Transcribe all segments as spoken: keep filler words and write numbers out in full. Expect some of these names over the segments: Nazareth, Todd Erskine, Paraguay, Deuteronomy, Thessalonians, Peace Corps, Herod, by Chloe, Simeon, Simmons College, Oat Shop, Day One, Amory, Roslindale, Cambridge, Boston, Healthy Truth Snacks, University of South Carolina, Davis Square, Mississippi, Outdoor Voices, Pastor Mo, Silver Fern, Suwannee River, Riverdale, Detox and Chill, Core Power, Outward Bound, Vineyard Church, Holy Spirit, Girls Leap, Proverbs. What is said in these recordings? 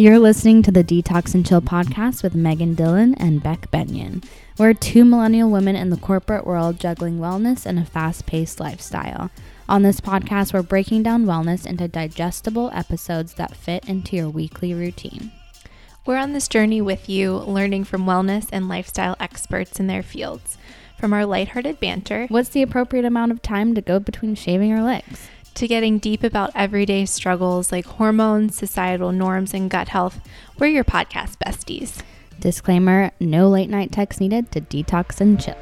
You're listening to the Detox and Chill podcast with Megan Dillon and Beck Benyon. We're two millennial women in the corporate world juggling wellness and a fast-paced lifestyle. On this podcast, we're breaking down wellness into digestible episodes that fit into your weekly routine. We're on this journey with you, learning from wellness and lifestyle experts in their fields. From our lighthearted banter, what's the appropriate amount of time to go between shaving your legs? To getting deep about everyday struggles like hormones, societal norms, and gut health. We're your podcast besties. Disclaimer, no late night texts needed to detox and chill.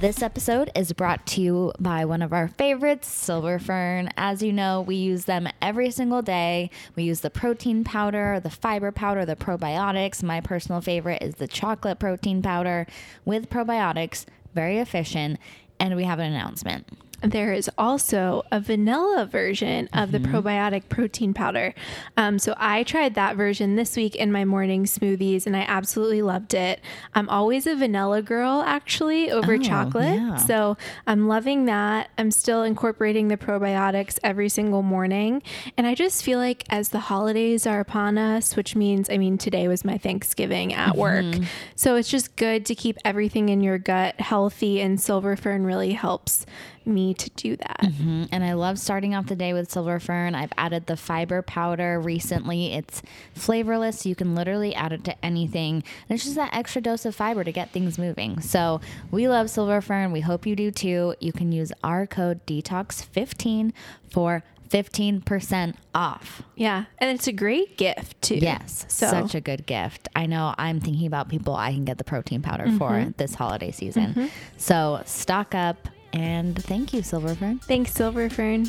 This episode is brought to you by one of our favorites, Silver Fern. As you know, we use them every single day. We use the protein powder, the fiber powder, the probiotics. My personal favorite is the chocolate protein powder with probiotics. Very efficient. And we have an announcement. There is also a vanilla version of mm-hmm. the probiotic protein powder. Um, so I tried that version this week in my morning smoothies, and I absolutely loved it. I'm always a vanilla girl, actually, over oh, chocolate. Yeah. So I'm loving that. I'm still incorporating the probiotics every single morning. And I just feel like as the holidays are upon us, which means, I mean, today was my Thanksgiving at mm-hmm. work. So it's just good to keep everything in your gut healthy, and Silver Fern really helps me to do that. Mm-hmm. And I love starting off the day with Silver Fern. I've added the fiber powder recently. It's flavorless. You can literally add it to anything. And it's just that extra dose of fiber to get things moving. So we love Silver Fern. We hope you do too. You can use our code detox fifteen for fifteen percent off. Yeah. And it's a great gift too. Yes. So. Such a good gift. I know I'm thinking about people I can get the protein powder mm-hmm. for this holiday season. Mm-hmm. So stock up. And thank you, Silver Fern. Thanks, Silver Fern.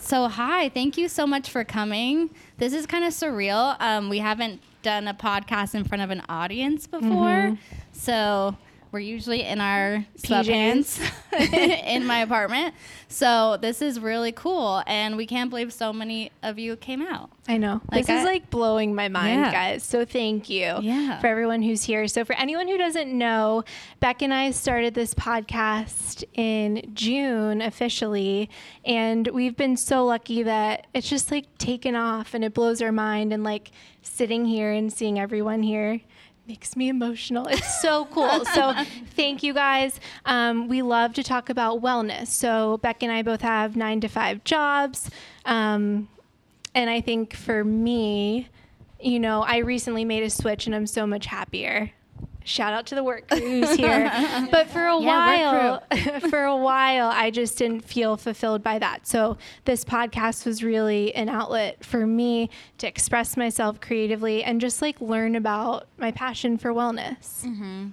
So, hi. Thank you so much for coming. This is kind of surreal. Um, we haven't done a podcast in front of an audience before. Mm-hmm. So, we're usually in our sweatpants in my apartment. So this is really cool. And we can't believe so many of you came out. I know. Like this I, is like blowing my mind, yeah. guys. So thank you yeah. for everyone who's here. So for anyone who doesn't know, Beck and I started this podcast in June officially. And we've been so lucky that it's just like taken off and it blows our mind. And like sitting here and seeing everyone here makes me emotional. It's so cool. So thank you guys. Um, we love to talk about wellness. So Beck and I both have nine to five jobs. Um, and I think for me, you know, I recently made a switch and I'm so much happier. Shout out to the work crews here. But for a yeah, while, for a while, I just didn't feel fulfilled by that. So this podcast was really an outlet for me to express myself creatively and just like learn about my passion for wellness. Mm-hmm.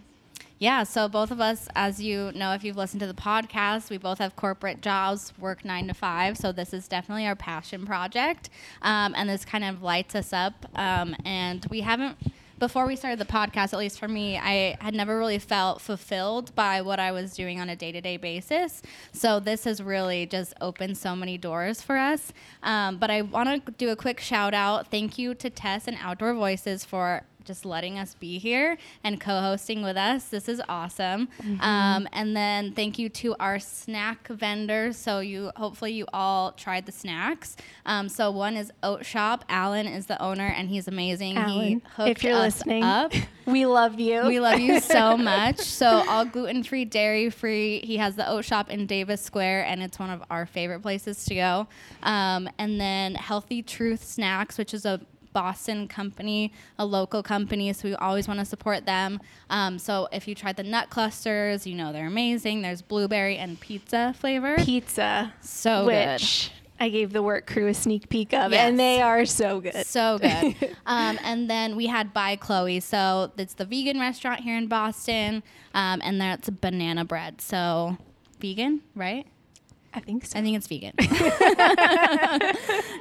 Yeah. So both of us, as you know, if you've listened to the podcast, we both have corporate jobs, work nine to five. So this is definitely our passion project. Um, and this kind of lights us up. Um, and we haven't... Before we started the podcast, at least for me, I had never really felt fulfilled by what I was doing on a day-to-day basis. So this has really just opened so many doors for us. Um, but I want to do a quick shout out. Thank you to Tess and Outdoor Voices for just letting us be here and co-hosting with us. This is awesome. Mm-hmm. Um, and then thank you to our snack vendors. So you, hopefully you all tried the snacks. Um, so one is Oat Shop. Alan is the owner and he's amazing. Alan, he hooked if you're us listening, up. We love you. We love you so much. So all gluten-free, dairy-free. He has the Oat Shop in Davis Square and it's one of our favorite places to go. Um, and then Healthy Truth Snacks, which is a Boston company, a local company, so we always want to support them. Um, so if you tried the nut clusters, you know they're amazing. There's blueberry and pizza flavor. Pizza. So which good. I gave the work crew a sneak peek of, yes. and they are so good. So good. um, and then we had By Chloe. So it's the vegan restaurant here in Boston, um, and that's banana bread. So vegan, right? I think so. I think it's vegan.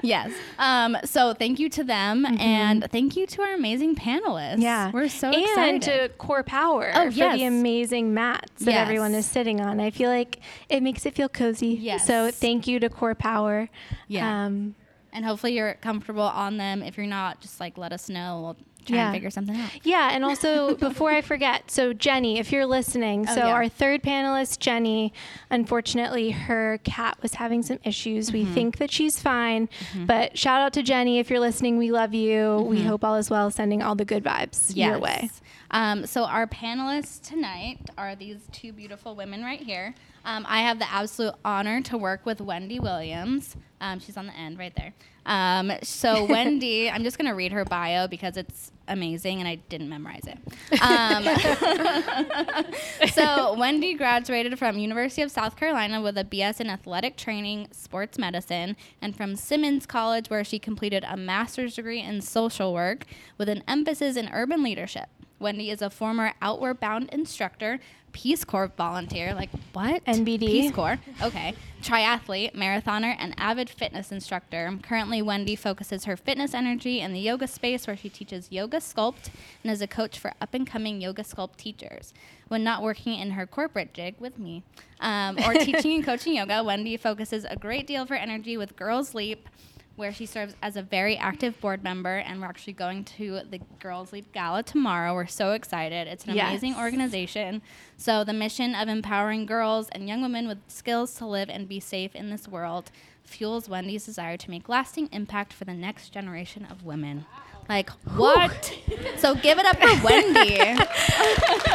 Yes. Um, so thank you to them. Mm-hmm. And thank you to our amazing panelists. Yeah. We're so and excited. And to Core Power oh, for yes. the amazing mats yes. that everyone is sitting on. I feel like it makes it feel cozy. Yes. So thank you to Core Power. Yeah. Um, And hopefully you're comfortable on them. If you're not, just like let us know. We'll try yeah. and figure something out. Yeah, and also before I forget, so Jenny, if you're listening, oh, so yeah. our third panelist, Jenny, unfortunately her cat was having some issues. Mm-hmm. We think that she's fine, mm-hmm. but shout out to Jenny. If you're listening, we love you. Mm-hmm. We hope all is well, sending all the good vibes yes. your way. Um, so our panelists tonight are these two beautiful women right here. Um, I have the absolute honor to work with Wendy Williams. Um, she's on the end right there. Um, so Wendy, I'm just going to read her bio because it's amazing and I didn't memorize it. Um, so Wendy graduated from University of South Carolina with a B S in athletic training, sports medicine, and from Simmons College, where she completed a master's degree in social work with an emphasis in urban leadership. Wendy is a former Outward Bound instructor, Peace Corps volunteer, like what? N B D. Peace Corps, okay. Triathlete, marathoner, and avid fitness instructor. Currently, Wendy focuses her fitness energy in the yoga space where she teaches yoga sculpt and is a coach for up-and-coming yoga sculpt teachers. When not working in her corporate jig with me um, or teaching and coaching yoga, Wendy focuses a great deal of her energy with Girls Leap, where she serves as a very active board member, and we're actually going to the Girls Leap Gala tomorrow. We're so excited. It's an yes. amazing organization. So the mission of empowering girls and young women with skills to live and be safe in this world fuels Wendy's desire to make lasting impact for the next generation of women. Like, what? So give it up for Wendy.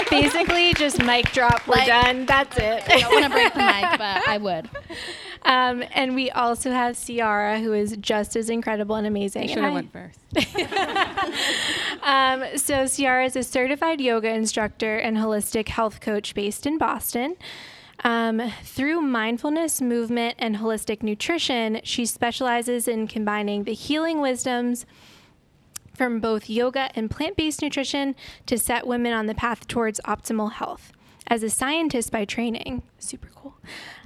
Basically, just mic drop. We're like, done. That's it. I don't want to break the mic, but I would. Um, and we also have Ciara, who is just as incredible and amazing. Should I went first. um, so Ciara is a certified yoga instructor and holistic health coach based in Boston. Um, through mindfulness, movement, and holistic nutrition, she specializes in combining the healing wisdoms from both yoga and plant-based nutrition to set women on the path towards optimal health. As a scientist by training, super cool,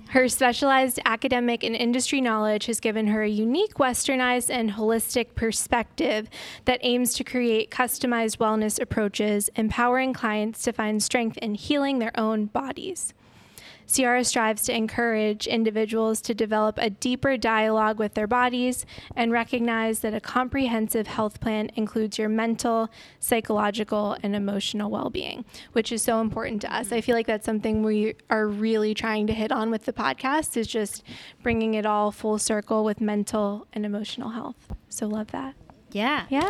her specialized academic and industry knowledge has given her a unique westernized and holistic perspective that aims to create customized wellness approaches, empowering clients to find strength in healing their own bodies. Ciara strives to encourage individuals to develop a deeper dialogue with their bodies and recognize that a comprehensive health plan includes your mental, psychological, and emotional well-being, which is so important to us. Mm-hmm. I feel like that's something we are really trying to hit on with the podcast, is just bringing it all full circle with mental and emotional health. So love that. Yeah. Yeah.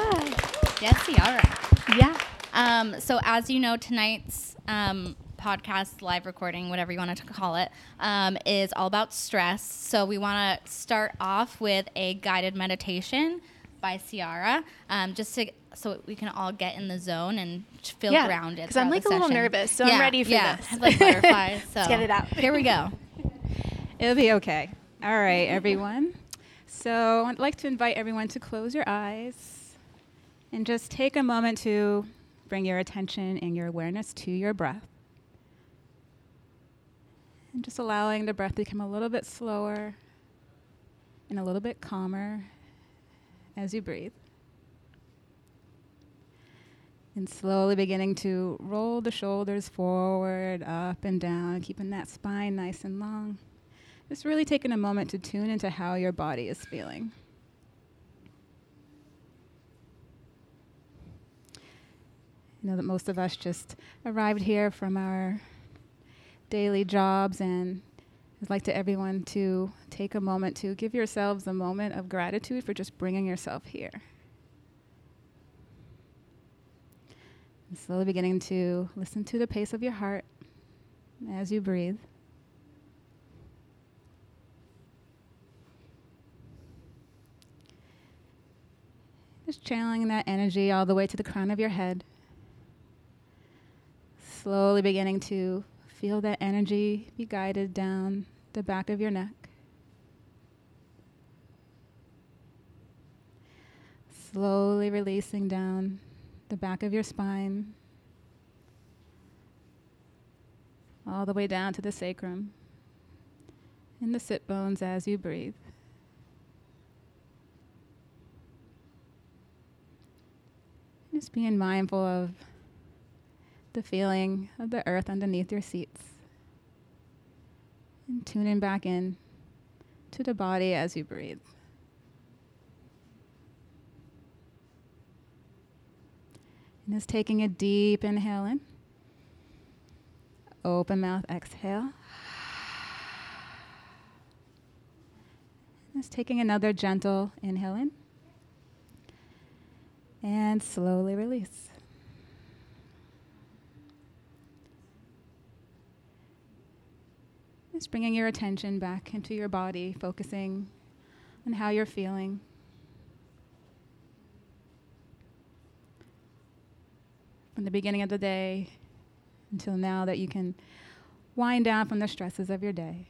Yes, Ciara. Yeah. Um, so as you know, tonight's... Um, podcast, live recording, whatever you want to call it, um, is all about stress. So we want to start off with a guided meditation by Ciara, um, just to, so we can all get in the zone and feel yeah, grounded. Because I'm like a little nervous, so yeah, I'm ready for yeah, this. I have like butterflies. So let's get it out. Here we go. It'll be okay. All right, everyone. So I'd like to invite everyone to close your eyes and just take a moment to bring your attention and your awareness to your breath. And just allowing the breath to become a little bit slower and a little bit calmer as you breathe. And slowly beginning to roll the shoulders forward, up and down, keeping that spine nice and long. Just really taking a moment to tune into how your body is feeling. I know that most of us just arrived here from our daily jobs, and I'd like to everyone to take a moment to give yourselves a moment of gratitude for just bringing yourself here. And slowly beginning to listen to the pace of your heart as you breathe. Just channeling that energy all the way to the crown of your head. Slowly beginning to feel that energy be guided down the back of your neck. Slowly releasing down the back of your spine, all the way down to the sacrum and the sit bones as you breathe. Just being mindful of the feeling of the earth underneath your seats. And tuning back in to the body as you breathe. Just taking a deep inhale in. Open mouth, exhale. Just taking another gentle inhale in. And slowly release. Just bringing your attention back into your body, focusing on how you're feeling. From the beginning of the day until now, that you can wind down from the stresses of your day.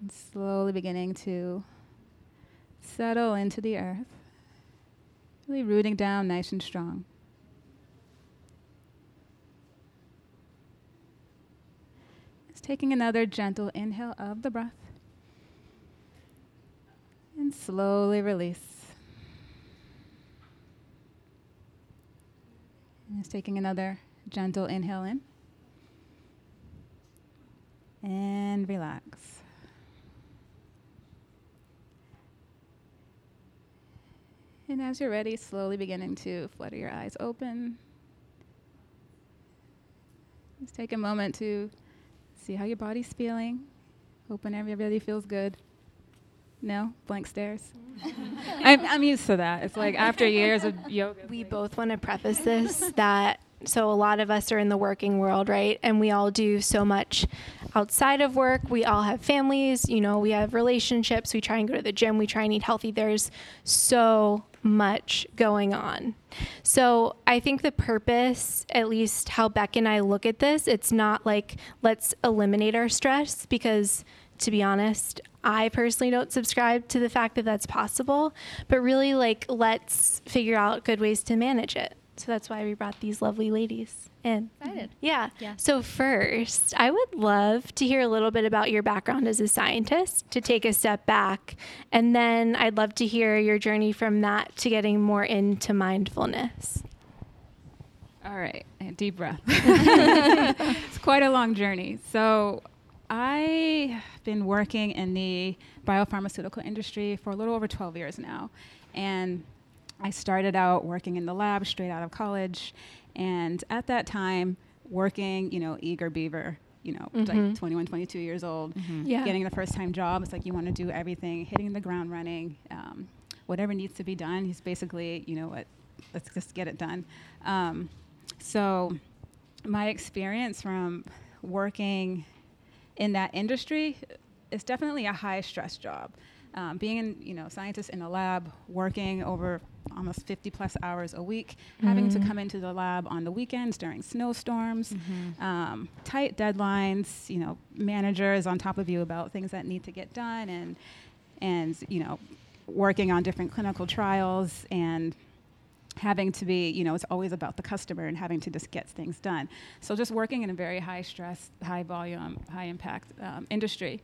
And slowly beginning to settle into the earth, really rooting down nice and strong. Just taking another gentle inhale of the breath and slowly release. And just taking another gentle inhale in. And relax. And as you're ready, slowly beginning to flutter your eyes open. Just take a moment to see how your body's feeling. Hoping everybody feels good. No? Blank stares? I'm, I'm used to that. It's like after years of yoga. We like both want to preface this that so a lot of us are in the working world, right? And we all do so much outside of work. We all have families, you know, we have relationships. We try and go to the gym. We try and eat healthy. There's so much going on. So I think the purpose, at least how Beck and I look at this, it's not like let's eliminate our stress because, to be honest, I personally don't subscribe to the fact that that's possible, but really, like, let's figure out good ways to manage it. So that's why we brought these lovely ladies in. Excited. Yeah. yeah. So first, I would love to hear a little bit about your background as a scientist, to take a step back, and then I'd love to hear your journey from that to getting more into mindfulness. All right. Deep breath. It's quite a long journey. So I've been working in the biopharmaceutical industry for a little over twelve years now, and I started out working in the lab straight out of college, and at that time, working, you know, eager beaver, you know, mm-hmm. like twenty-one, twenty-two years old, mm-hmm. yeah. getting the first-time job. It's like you want to do everything, hitting the ground running, um, whatever needs to be done. He's basically, you know what, let's just get it done. Um, so my experience from working in that industry, it's definitely a high-stress job. Um, being, in, you know, scientists in a lab, working over almost fifty-plus hours a week, mm-hmm. having to come into the lab on the weekends during snowstorms, mm-hmm. um, tight deadlines, you know, managers on top of you about things that need to get done, and, and you know, working on different clinical trials, and having to be, you know, it's always about the customer and having to just get things done. So just working in a very high stress, high volume, high impact um, industry.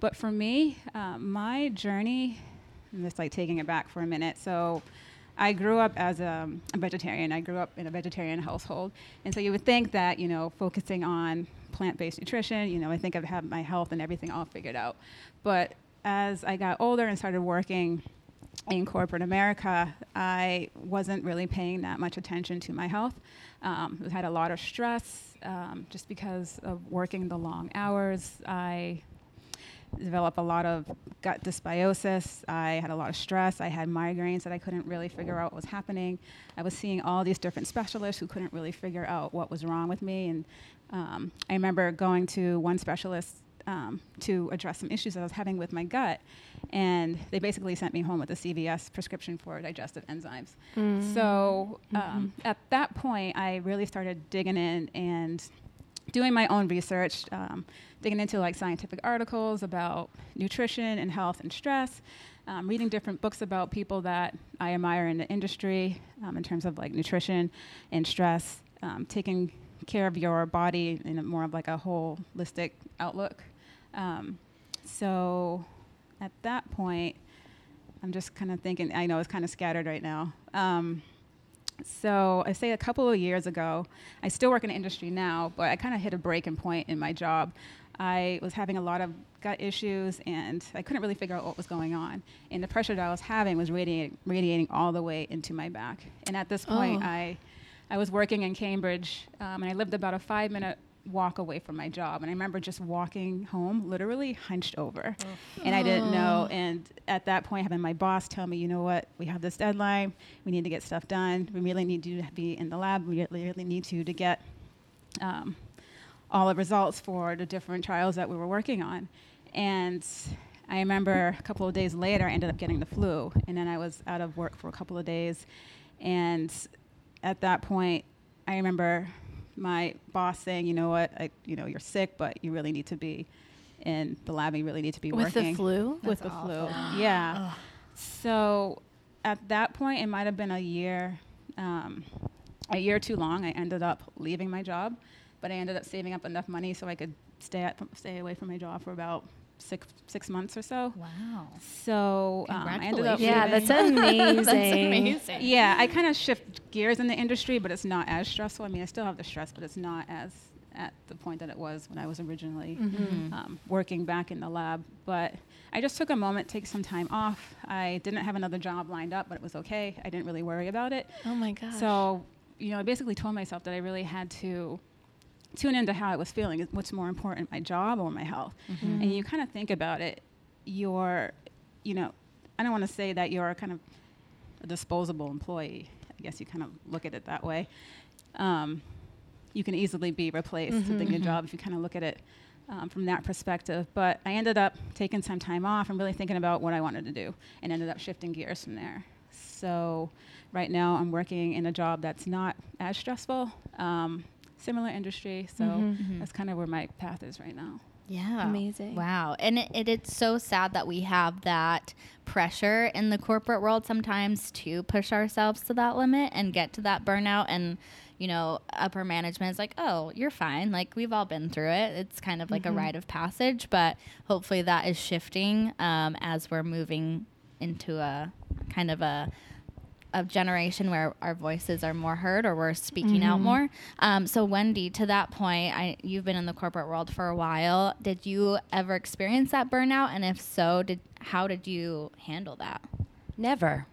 But for me, uh, my journey, I'm just like taking it back for a minute. So I grew up as a, a vegetarian. I grew up in a vegetarian household. And so you would think that, you know, focusing on plant-based nutrition, you know, I think I've had my health and everything all figured out. But as I got older and started working in corporate America, I wasn't really paying that much attention to my health. Um, I had a lot of stress um, just because of working the long hours. I developed a lot of gut dysbiosis. I had a lot of stress. I had migraines that I couldn't really figure out what was happening. I was seeing all these different specialists who couldn't really figure out what was wrong with me. And um, I remember going to one specialist Um, to address some issues that I was having with my gut. And they basically sent me home with a C V S prescription for digestive enzymes. Mm. So um, mm-hmm. at that point, I really started digging in and doing my own research, um, digging into like scientific articles about nutrition and health and stress, um, reading different books about people that I admire in the industry um, in terms of like nutrition and stress, um, taking care of your body in a more of like a holistic outlook. Um, so at that point, I'm just kind of thinking, I know it's kind of scattered right now. Um, so I say a couple of years ago, I still work in the industry now, but I kind of hit a breaking point in my job. I was having a lot of gut issues, and I couldn't really figure out what was going on. And the pressure that I was having was radiating, radiating all the way into my back. And at this point, oh. I, I was working in Cambridge, um, and I lived about a five-minute walk away from my job. And I remember just walking home, literally hunched over. Oh. And I didn't know. And at that point, having my boss tell me, you know what, we have this deadline. We need to get stuff done. We really need you to be in the lab. We really, really need you to get... Um, all the results for the different trials that we were working on. And I remember a couple of days later, I ended up getting the flu, and then I was out of work for a couple of days. And at that point, I remember my boss saying, you know what, I, you know, you're sick, but you really need to be in the lab, you really need to be With working. With the flu? That's With the awful. flu, yeah. Ugh. So at that point, it might have been a year, um, a year too long. I ended up leaving my job. But I ended up saving up enough money so I could stay at, stay away from my job for about six six months or so. Wow. So um, I ended up yeah, leaving. That's amazing. That's amazing. Yeah, I kind of shift gears in the industry, but it's not as stressful. I mean, I still have the stress, but it's not as at the point that it was when I was originally mm-hmm. um, working back in the lab. But I just took a moment, take some time off. I didn't have another job lined up, but it was okay. I didn't really worry about it. Oh my gosh. So you know, I basically told myself that I really had to tune into how I was feeling. What's more important, my job or my health? Mm-hmm. And you kind of think about it. You're, you know, I don't want to say that you're kind of a disposable employee. I guess you kind of look at it that way. Um, you can easily be replaced mm-hmm, with a new mm-hmm. job if you kind of look at it um, from that perspective. But I ended up taking some time off and really thinking about what I wanted to do, and ended up shifting gears from there. So right now I'm working in a job that's not as stressful. Um, Similar industry, so mm-hmm. that's kind of where my path is right now. Yeah. Amazing. Wow. And it, it it's so sad that we have that pressure in the corporate world sometimes to push ourselves to that limit and get to that burnout. And, you know, upper management is like, oh, you're fine. Like, we've all been through it. It's kind of like mm-hmm. a rite of passage, but hopefully that is shifting um, as we're moving into a kind of a of generation where our voices are more heard, or we're speaking mm-hmm. out more. Um, so Wendy, to that point, I, you've been in the corporate world for a while. Did you ever experience that burnout? And if so, did how did you handle that? Never.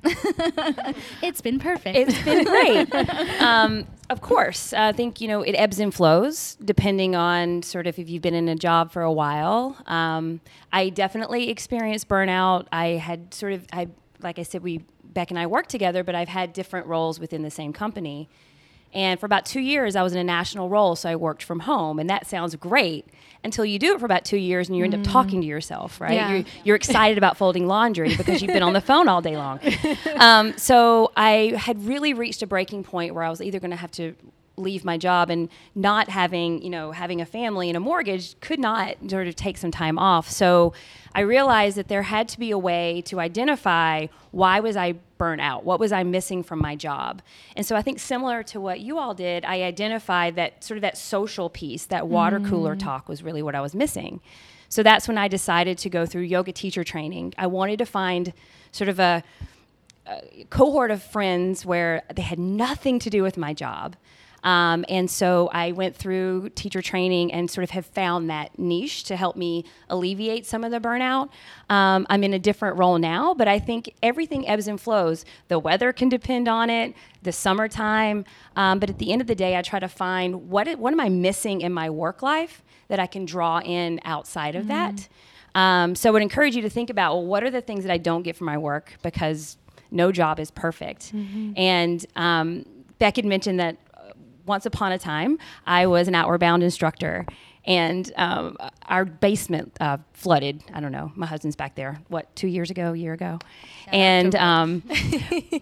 It's been perfect. It's been great. um, of course, I think, you know, it ebbs and flows depending on sort of if you've been in a job for a while. Um, I definitely experienced burnout. I had sort of, I like I said, we, Beck and I work together, but I've had different roles within the same company. And for about two years, I was in a national role, so I worked from home. And that sounds great until you do it for about two years and you end mm. up talking to yourself, right? Yeah. You're, you're excited about folding laundry because you've been on the phone all day long. Um, so I had really reached a breaking point where I was either going to have to leave my job, and not having, you know, having a family and a mortgage could not sort of take some time off. So I realized that there had to be a way to identify, why was I burnt out? What was I missing from my job? And so I think similar to what you all did, I identified that sort of that social piece, that water mm. cooler talk was really what I was missing. So that's when I decided to go through yoga teacher training. I wanted to find sort of a, a cohort of friends where they had nothing to do with my job. Um, and so I went through teacher training and sort of have found that niche to help me alleviate some of the burnout. Um, I'm in a different role now, but I think everything ebbs and flows. The weather can depend on it, the summertime. Um, but at the end of the day, I try to find what it, what am I missing in my work life that I can draw in outside of mm-hmm. that. Um, so I would encourage you to think about, well, what are the things that I don't get from my work? Because no job is perfect. Mm-hmm. And um, Beck had mentioned that once upon a time, I was an Outward Bound instructor, and um, our basement uh, flooded. I don't know. My husband's back there, what, two years ago, a year ago? That and um,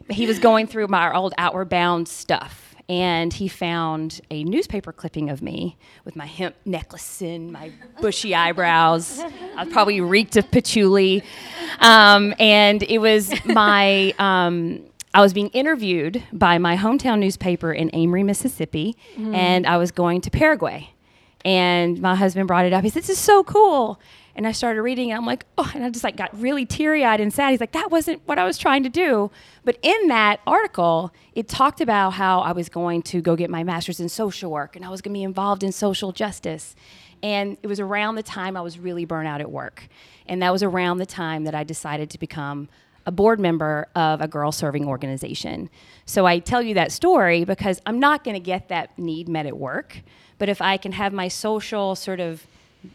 he was going through my old Outward Bound stuff, and he found a newspaper clipping of me with my hemp necklace and my bushy eyebrows. I probably reeked of patchouli. Um, and it was my... Um, I was being interviewed by my hometown newspaper in Amory, Mississippi, mm. and I was going to Paraguay. And my husband brought it up. He said, "This is so cool." And I started reading, and I'm like, oh, and I just like got really teary-eyed and sad. He's like, that wasn't what I was trying to do. But in that article, it talked about how I was going to go get my master's in social work, and I was going to be involved in social justice. And it was around the time I was really burnt out at work. And that was around the time that I decided to become a board member of a girl serving organization. So I tell you that story because I'm not going to get that need met at work. But if I can have my social sort of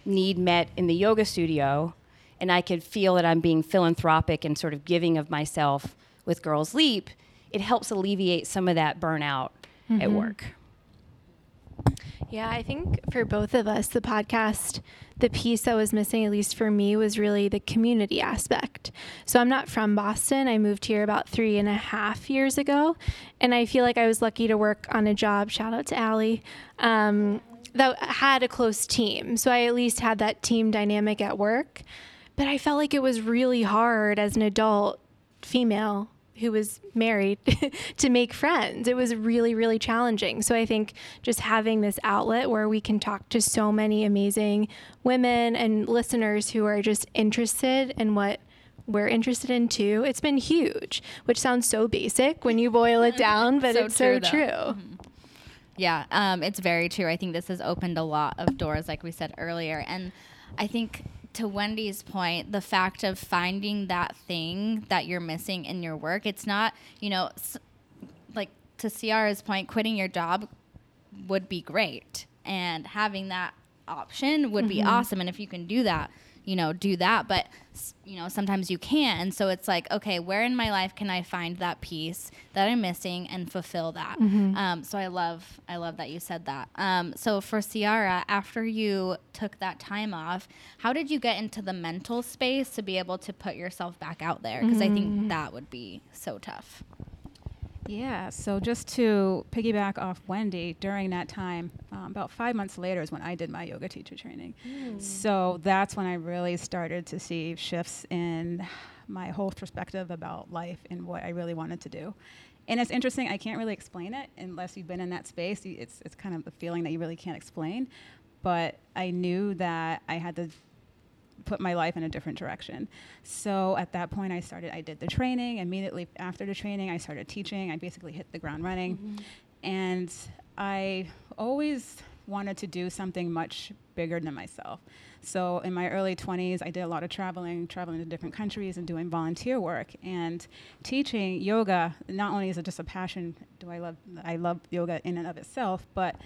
need met in the yoga studio, and I could feel that I'm being philanthropic and sort of giving of myself with Girls Leap, it helps alleviate some of that burnout mm-hmm. at work. Yeah, I think for both of us, the podcast, the piece that was missing, at least for me, was really the community aspect. So I'm not from Boston. I moved here about three and a half years ago, and I feel like I was lucky to work on a job, shout out to Allie, um, that had a close team. So I at least had that team dynamic at work, but I felt like it was really hard as an adult female who was married to make friends. It was really, really challenging. So I think just having this outlet where we can talk to so many amazing women and listeners who are just interested in what we're interested in too, it's been huge, which sounds so basic when you boil it down, but so it's true, so though. True. Mm-hmm. Yeah, um, it's very true. I think this has opened a lot of doors, like we said earlier. And I think to Wendy's point, the fact of finding that thing that you're missing in your work, it's not, you know, like to Ciara's point, quitting your job would be great. And having that option would mm-hmm. be awesome. And if you can do that, you know, do that. But, you know, sometimes you can't. And so it's like, okay, where in my life can I find that piece that I'm missing and fulfill that? Mm-hmm. Um, so I love, I love that you said that. Um, so for Ciara, after you took that time off, how did you get into the mental space to be able to put yourself back out there? Because mm-hmm. I think that would be so tough. Yeah. So just to piggyback off Wendy, during that time, um, about five months later is when I did my yoga teacher training. Mm. So that's when I really started to see shifts in my whole perspective about life and what I really wanted to do. And it's interesting. I can't really explain it unless you've been in that space. It's it's kind of the feeling that you really can't explain. But I knew that I had to put my life in a different direction. So at that point I started, I did the training. Immediately after the training, I started teaching. I basically hit the ground running. Mm-hmm. And I always wanted to do something much bigger than myself. So in my early twenties, I did a lot of traveling, traveling to different countries and doing volunteer work. And teaching yoga, not only is it just a passion, do I love, I love yoga in and of itself, but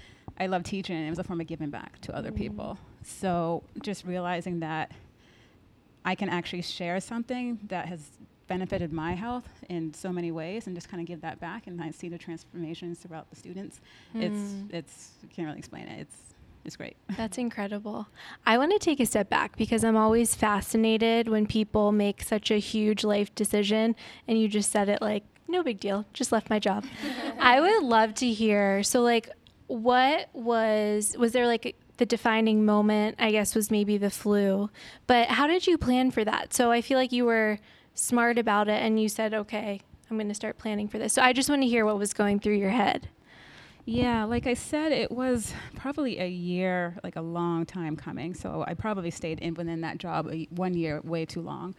I love teaching, and it was a form of giving back to other mm-hmm. people. So just realizing that I can actually share something that has benefited my health in so many ways and just kind of give that back, and I see the transformations throughout the students. Mm. It's, it's, I can't really explain it. It's, it's great. That's incredible. I want to take a step back because I'm always fascinated when people make such a huge life decision, and you just said it like, no big deal, just left my job. I would love to hear, so like, what was, was there like a, the defining moment, I guess, was maybe the flu. But how did you plan for that? So I feel like you were smart about it and you said, okay, I'm going to start planning for this. So I just want to hear what was going through your head. Yeah, like I said, it was probably a year, like a long time coming. So I probably stayed in within that job a, one year way too long.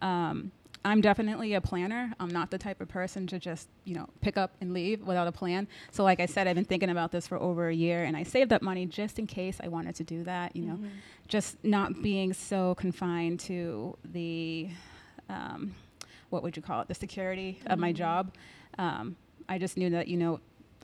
Um, I'm definitely a planner. I'm not the type of person to just, you know, pick up and leave without a plan. So like I said, I've been thinking about this for over a year, and I saved up money just in case I wanted to do that, you mm-hmm. know, just not being so confined to the, um, what would you call it, the security mm-hmm. of my job. Um, I just knew that, you know,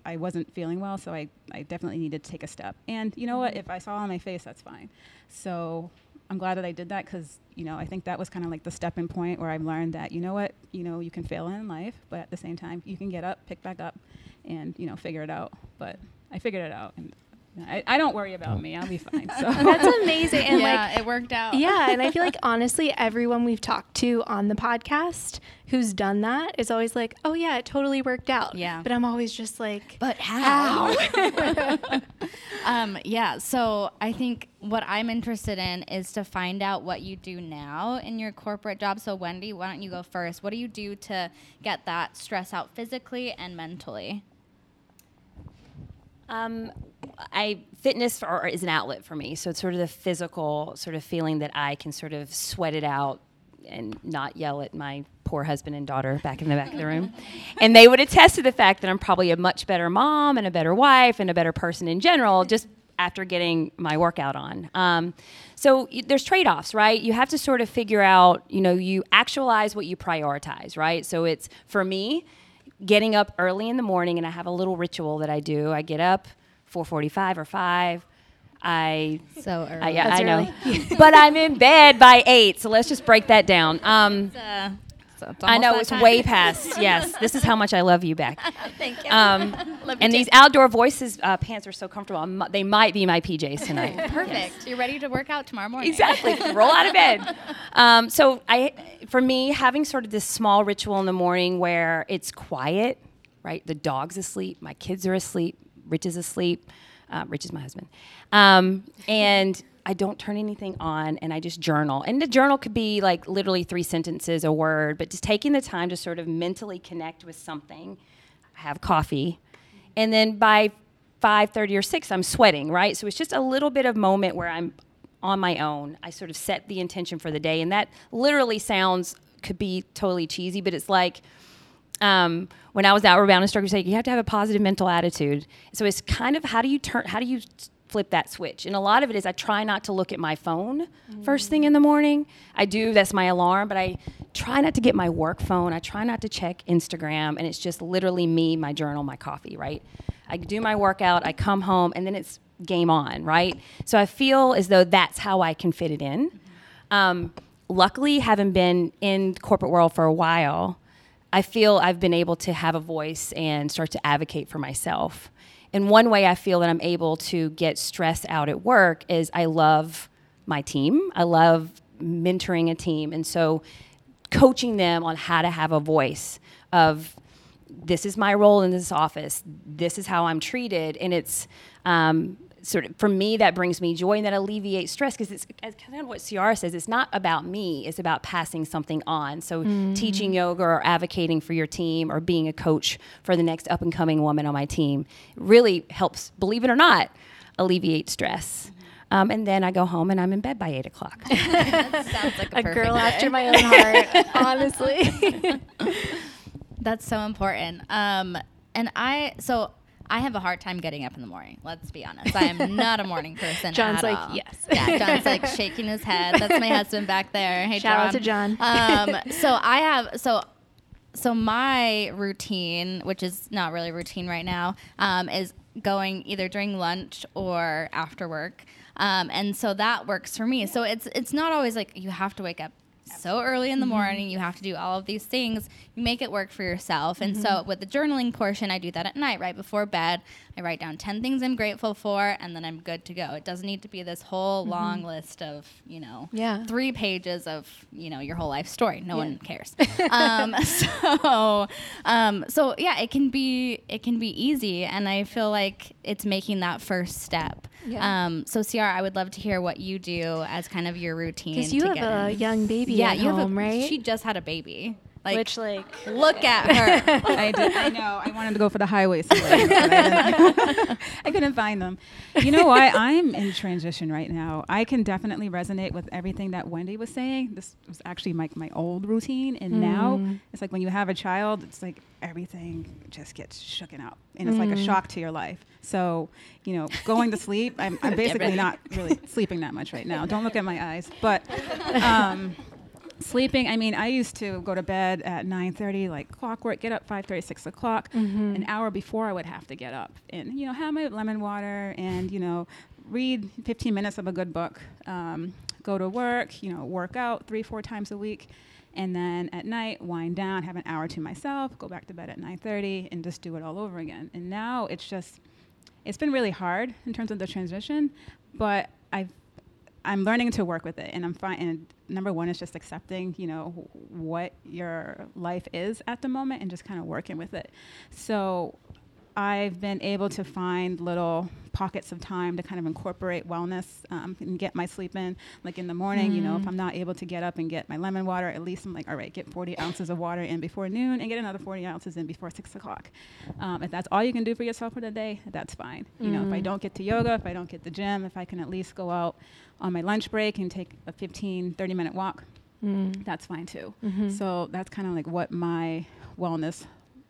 I wasn't feeling well, so I, I definitely needed to take a step. And you know mm-hmm. what, if I saw on my face, that's fine. So I'm glad that I did that because, you know, I think that was kind of like the stepping point where I learned that, you know what, you know, you can fail in life, but at the same time, you can get up, pick back up, and, you know, figure it out. But I figured it out. And I, I don't worry about me. I'll be fine. So. That's amazing. And yeah, like, it worked out. Yeah. And I feel like, honestly, everyone we've talked to on the podcast who's done that is always like, oh, yeah, it totally worked out. Yeah. But I'm always just like, but how? how? um, yeah. So I think what I'm interested in is to find out what you do now in your corporate job. So, Wendy, why don't you go first? What do you do to get that stress out physically and mentally? Um, I fitness for, is an outlet for me. So it's sort of the physical sort of feeling that I can sort of sweat it out and not yell at my poor husband and daughter back in the back of the room. And they would attest to the fact that I'm probably a much better mom and a better wife and a better person in general just after getting my workout on. Um, so y- there's trade-offs, right? You have to sort of figure out, you know, you actualize what you prioritize, right? So it's, for me, getting up early in the morning, and I have a little ritual that I do. I get up four forty-five or five. I so early. I, I, I know, but I'm in bed by eight. So let's just break that down. Um, it's, uh, it's I know it's time. Way past. Yes, this is how much I love you back. Thank you. Um, love and you these too. Outdoor Voices uh, pants are so comfortable. I'm, they might be my P Js tonight. Perfect. Yes. You're ready to work out tomorrow morning. Exactly. Roll out of bed. Um, so I, for me, having sort of this small ritual in the morning where it's quiet, right? The dog's asleep. My kids are asleep. Rich is asleep. Uh, Rich is my husband. Um, and I don't turn anything on, and I just journal. And the journal could be like literally three sentences, a word, but just taking the time to sort of mentally connect with something. I have coffee. And then by five thirty or six, I'm sweating, right? So it's just a little bit of moment where I'm on my own. I sort of set the intention for the day, and that literally sounds, could be totally cheesy, but it's like, Um, when I was Outward Bound instructor, saying you have to have a positive mental attitude. So it's kind of how do you turn, how do you flip that switch? And a lot of it is I try not to look at my phone mm. first thing in the morning. I do, that's my alarm, but I try not to get my work phone. I try not to check Instagram, and it's just literally me, my journal, my coffee, right? I do my workout, I come home, and then it's game on, right? So I feel as though that's how I can fit it in. Um, luckily, having been in the corporate world for a while, I feel I've been able to have a voice and start to advocate for myself. And one way I feel that I'm able to get stress out at work is I love my team. I love mentoring a team. And so coaching them on how to have a voice of this is my role in this office. This is how I'm treated. And it's um, sort of, for me, that brings me joy and that alleviates stress because it's as kind of what Ciara says, it's not about me, it's about passing something on. So mm. teaching yoga or advocating for your team or being a coach for the next up and coming woman on my team really helps, believe it or not, alleviate stress. Um, and then I go home and I'm in bed by eight o'clock. That sounds like a, a girl day. After my own heart, honestly. That's so important. Um, and I, so I have a hard time getting up in the morning. Let's be honest. I am not a morning person. John's at like, all. Yes. Yeah, John's like shaking his head. That's my husband back there. Hey, Shout John. out to John. Um, so I have, so so my routine, which is not really routine right now, um, is going either during lunch or after work. Um, and so that works for me. So it's it's not always like you have to wake up so early in the morning, mm-hmm. you have to do all of these things. You make it work for yourself. And mm-hmm. so with the journaling portion, I do that at night, right before bed. I write down ten things I'm grateful for, and then I'm good to go. It doesn't need to be this whole mm-hmm. long list of, you know, yeah. three pages of, you know, your whole life story. No yeah. one cares. um, so, um, so yeah, it can be, it can be easy. And I feel like it's making that first step. Yeah. Um, so Ciara, I would love to hear what you do as kind of your routine. Because you to have get a in. young baby. Yeah, at you home, have a, right? She just had a baby. Like, Which like look at her. I did. I know. I wanted to go for the highway. So I, I couldn't find them. You know what? I'm in transition right now. I can definitely resonate with everything that Wendy was saying. This was actually my my old routine, and mm. now it's like when you have a child, it's like everything just gets shooken up, and it's mm. like a shock to your life. So you know, going to sleep. I'm, I'm basically not really sleeping that much right now. Don't look at my eyes, but. Um, Sleeping, I mean, I used to go to bed at nine thirty, like clockwork, get up five thirty, six o'clock, mm-hmm. an hour before I would have to get up and, you know, have my lemon water and, you know, read fifteen minutes of a good book, um, go to work, you know, work out three, four times a week. And then at night, wind down, have an hour to myself, go back to bed at nine thirty and just do it all over again. And now it's just, it's been really hard in terms of the transition, but I've I'm learning to work with it, and I'm fine. And number one is just accepting, you know, what your life is at the moment, and just kind of working with it. So I've been able to find little pockets of time to kind of incorporate wellness um, and get my sleep in. Like in the morning, mm. you know, if I'm not able to get up and get my lemon water, at least I'm like, all right, get forty ounces of water in before noon and get another forty ounces in before six o'clock. Um, if that's all you can do for yourself for the day, that's fine. Mm. You know, if I don't get to yoga, if I don't get to the gym, if I can at least go out on my lunch break and take a fifteen, thirty minute walk, mm. that's fine too. Mm-hmm. So that's kind of like what my wellness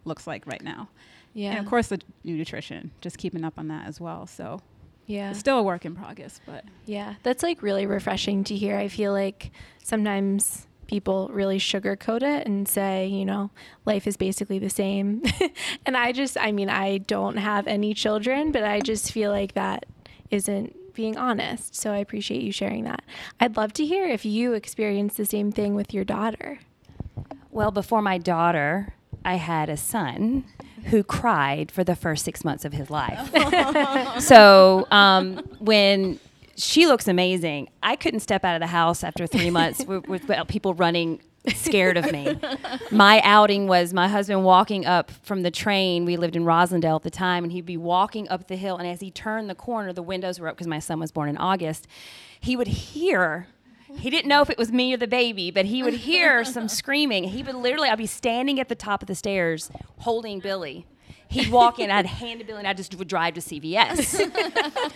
looks like right now. Yeah. And of course the nutrition, just keeping up on that as well. So yeah, it's still a work in progress, but yeah, that's like really refreshing to hear. I feel like sometimes people really sugarcoat it and say, you know, life is basically the same. And I just, I mean, I don't have any children, but I just feel like that isn't being honest. So I appreciate you sharing that. I'd love to hear if you experienced the same thing with your daughter. Well, before my daughter, I had a son who cried for the first six months of his life. So um, when she looks amazing, I couldn't step out of the house after three months with, with people running scared of me. My outing was my husband walking up from the train. We lived in Roslindale at the time, and he'd be walking up the hill, and as he turned the corner, the windows were up because my son was born in August. He would hear... He didn't know if it was me or the baby, but he would hear some screaming. He would literally, I'd be standing at the top of the stairs holding Billy. He'd walk in, I'd hand to Billy, and I just would drive to C V S.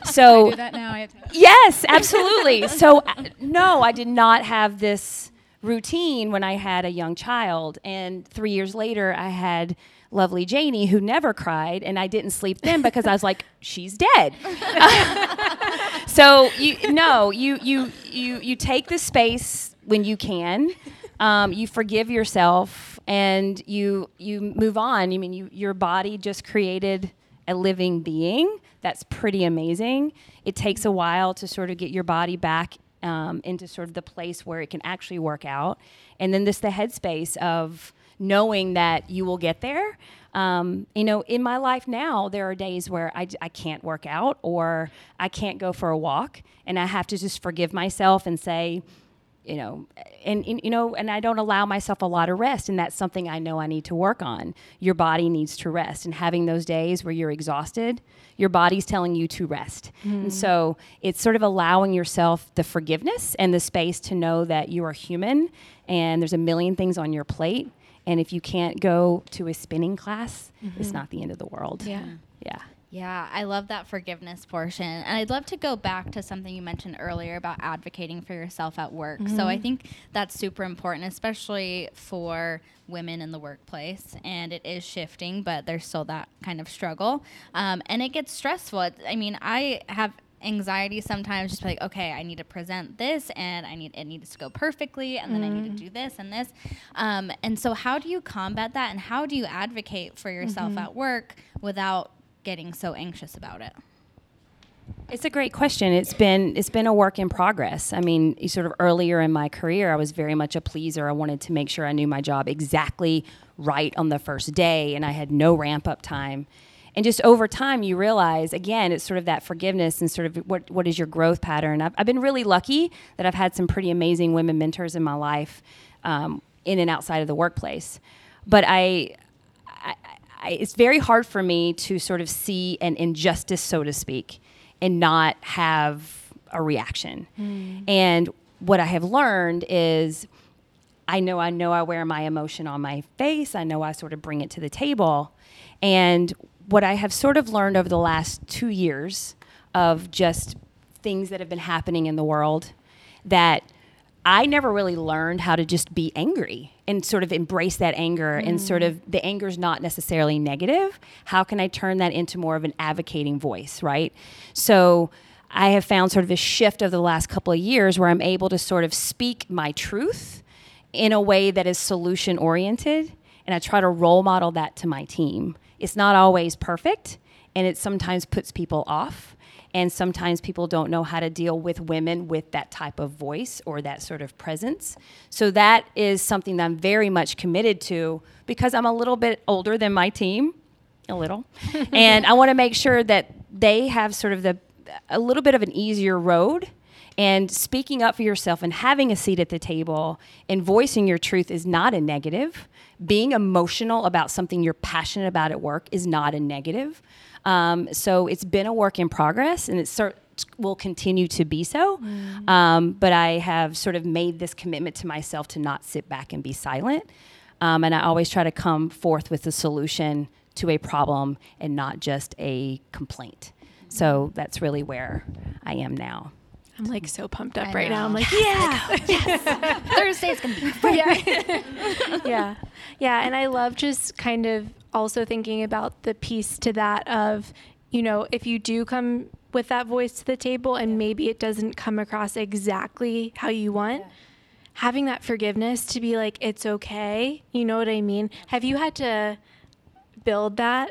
So, I do that now. I have to. Yes, absolutely. So, no, I did not have this routine when I had a young child. And three years later, I had lovely Janie, who never cried, and I didn't sleep then because I was like, she's dead. So you no, you you you you take the space when you can. Um, you forgive yourself and you you move on. I mean, you your body just created a living being. That's pretty amazing. It takes a while to sort of get your body back um, into sort of the place where it can actually work out. And then this the headspace of knowing that you will get there. Um, you know, in my life now, there are days where I, I can't work out or I can't go for a walk, and I have to just forgive myself and say, you know, and, and you know, and I don't allow myself a lot of rest, and that's something I know I need to work on. Your body needs to rest, and having those days where you're exhausted, your body's telling you to rest. Mm. And so it's sort of allowing yourself the forgiveness and the space to know that you are human and there's a million things on your plate. And if you can't go to a spinning class, mm-hmm. it's not the end of the world. Yeah. Yeah. Yeah, I love that forgiveness portion. And I'd love to go back to something you mentioned earlier about advocating for yourself at work. Mm-hmm. So I think that's super important, especially for women in the workplace. And it is shifting, but there's still that kind of struggle. Um, and it gets stressful. I mean, I have... anxiety sometimes, just like, okay, I need to present this and I need it needs to go perfectly and mm. then I need to do this and this. Um, and so how do you combat that and how do you advocate for yourself mm-hmm. at work without getting so anxious about it? It's a great question. It's been it's been a work in progress. I mean, sort of earlier in my career, I was very much a pleaser. I wanted to make sure I knew my job exactly right on the first day and I had no ramp up time. And just over time, you realize, again, it's sort of that forgiveness and sort of what what is your growth pattern. I've, I've been really lucky that I've had some pretty amazing women mentors in my life um, in and outside of the workplace. But I, I, I, it's very hard for me to sort of see an injustice, so to speak, and not have a reaction. Mm. And what I have learned is I know I know I wear my emotion on my face. I know I sort of bring it to the table. And what I have sort of learned over the last two years of just things that have been happening in the world that I never really learned how to just be angry and sort of embrace that anger mm. and sort of the anger's not necessarily negative. How can I turn that into more of an advocating voice, right? So I have found sort of a shift over the last couple of years where I'm able to sort of speak my truth in a way that is solution oriented. And I try to role model that to my team. It's not always perfect, and it sometimes puts people off, and sometimes people don't know how to deal with women with that type of voice or that sort of presence. So that is something that I'm very much committed to because I'm a little bit older than my team, a little, and I want to make sure that they have sort of the a little bit of an easier road And speaking up for yourself and having a seat at the table and voicing your truth is not a negative. Being emotional about something you're passionate about at work is not a negative. Um, so it's been a work in progress, and it cer- will continue to be so. Mm. Um, but I have sort of made this commitment to myself to not sit back and be silent. Um, and I always try to come forth with a solution to a problem and not just a complaint. So that's really where I am now. I'm like so pumped up I right know. now. I'm like, yeah, yes. Thursday's gonna be fun. Yeah. yeah, yeah. And I love just kind of also thinking about the piece to that of, you know, if you do come with that voice to the table and maybe it doesn't come across exactly how you want, yeah. having that forgiveness to be like, it's okay. You know what I mean? Have you had to build that?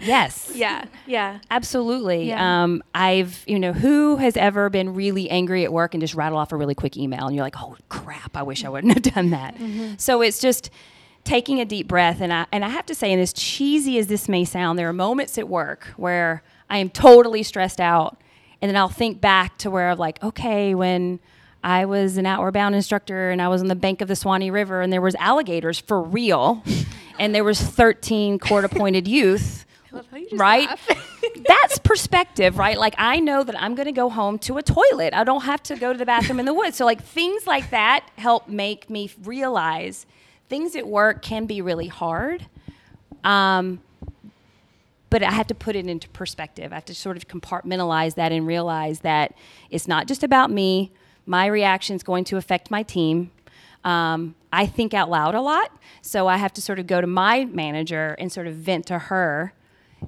Yes. Yeah. Yeah. Absolutely. Yeah. Um, I've, you know, who has ever been really angry at work and just rattle off a really quick email and you're like, oh crap, I wish I wouldn't have done that. Mm-hmm. So it's just taking a deep breath. And I, and I have to say, and as cheesy as this may sound, there are moments at work where I am totally stressed out. And then I'll think back to where I'm like, okay, when I was an Outward Bound instructor and I was on the bank of the Suwannee River and there was alligators for real. And there was thirteen court-appointed youth, right? That's perspective, right? Like, I know that I'm going to go home to a toilet. I don't have to go to the bathroom in the woods. So, like, things like that help make me realize things at work can be really hard. Um, but I have to put it into perspective. I have to sort of compartmentalize that and realize that it's not just about me. My reaction is going to affect my team. Um, I think out loud a lot, so I have to sort of go to my manager and sort of vent to her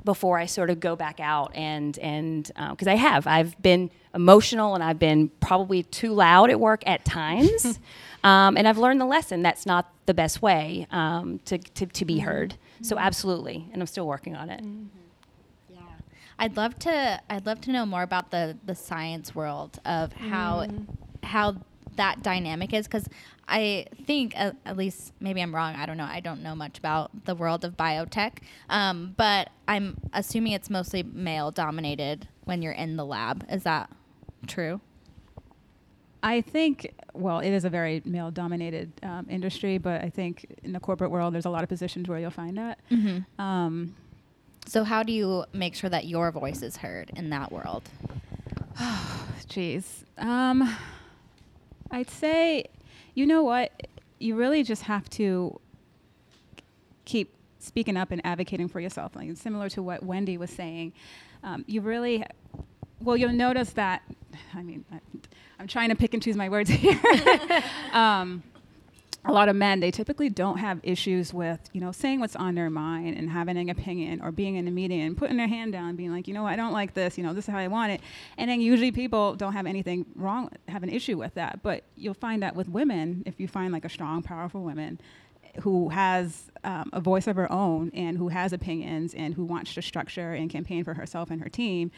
before I sort of go back out and, and um, 'cause I have. I've been emotional and I've been probably too loud at work at times, um, and I've learned the lesson. That's not the best way um, to, to, to be heard. Mm-hmm. So absolutely, and I'm still working on it. Mm-hmm. Yeah, I'd love to, I'd love to know more about the, the science world of how mm. how that dynamic is, because I think uh, at least maybe I'm wrong. I don't know. I don't know much about the world of biotech, um, but I'm assuming it's mostly male dominated when you're in the lab. Is that true? I think, well, it is a very male dominated um, industry, but I think in the corporate world, there's a lot of positions where you'll find that. Mm-hmm. Um, so how do you make sure that your voice is heard in that world? Oh, geez. Um, I'd say, you know what, you really just have to keep speaking up and advocating for yourself. Like, similar to what Wendy was saying, um, you really, well, you'll notice that, I mean, I, I'm trying to pick and choose my words here. um, a lot of men, they typically don't have issues with, you know, saying what's on their mind and having an opinion or being in a meeting and putting their hand down and being like, you know, I don't like this, you know, this is how I want it. And then usually people don't have anything wrong, have an issue with that. But you'll find that with women, if you find like a strong, powerful woman who has um, a voice of her own and who has opinions and who wants to structure and campaign for herself and her team,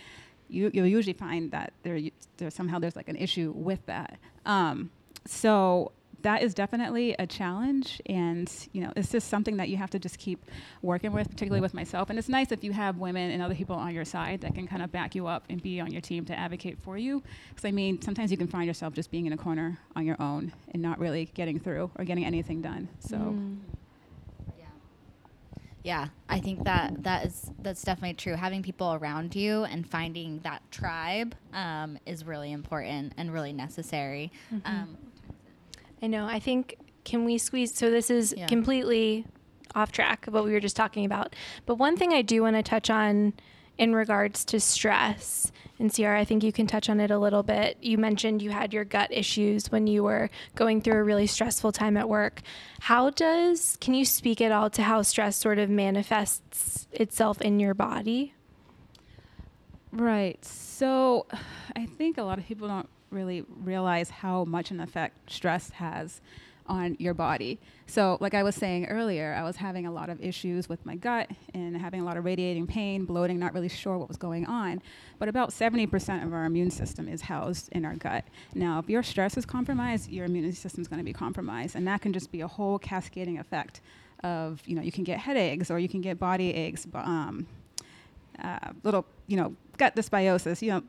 you, you'll usually find that there, there somehow there's like an issue with that. Um, so... That is definitely a challenge, and you know, it's just something that you have to just keep working with, particularly with myself. And it's nice if you have women and other people on your side that can kind of back you up and be on your team to advocate for you. Because I mean, sometimes you can find yourself just being in a corner on your own and not really getting through or getting anything done. So, mm. yeah, yeah, I think that that is that's definitely true. Having people around you and finding that tribe um, is really important and really necessary. Mm-hmm. Um, I know. I think, can we squeeze? So this is yeah. completely off track of what we were just talking about. But one thing I do want to touch on in regards to stress, and Ciara, I think you can touch on it a little bit. You mentioned you had your gut issues when you were going through a really stressful time at work. How does, can you speak at all to how stress sort of manifests itself in your body? Right. So I think a lot of people don't really realize how much an effect stress has on your body. So like I was saying earlier, I was having a lot of issues with my gut and having a lot of radiating pain, bloating, not really sure what was going on. But about seventy percent of our immune system is housed in our gut. Now, if your stress is compromised, your immune system is going to be compromised. And that can just be a whole cascading effect of, you know, you can get headaches or you can get body aches, um, uh, little, you know, gut dysbiosis, you know,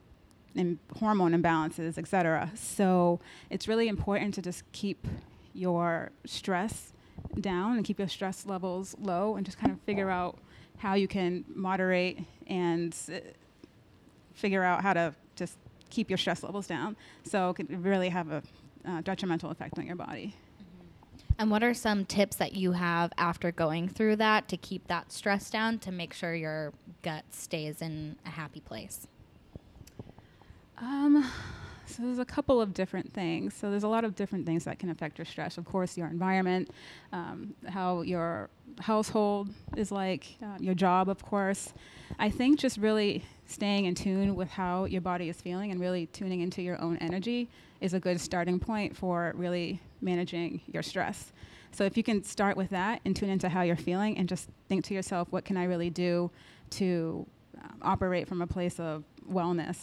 and hormone imbalances, et cetera. So it's really important to just keep your stress down and keep your stress levels low and just kind of figure out how you can moderate and uh, figure out how to just keep your stress levels down. So it can really have a uh, detrimental effect on your body. Mm-hmm. And what are some tips that you have after going through that to keep that stress down to make sure your gut stays in a happy place? Um, so there's a couple of different things. So there's a lot of different things that can affect your stress. Of course, your environment, um, how your household is like, uh, your job, of course. I think just really staying in tune with how your body is feeling and really tuning into your own energy is a good starting point for really managing your stress. So if you can start with that and tune into how you're feeling and just think to yourself, what can I really do to um, operate from a place of wellness?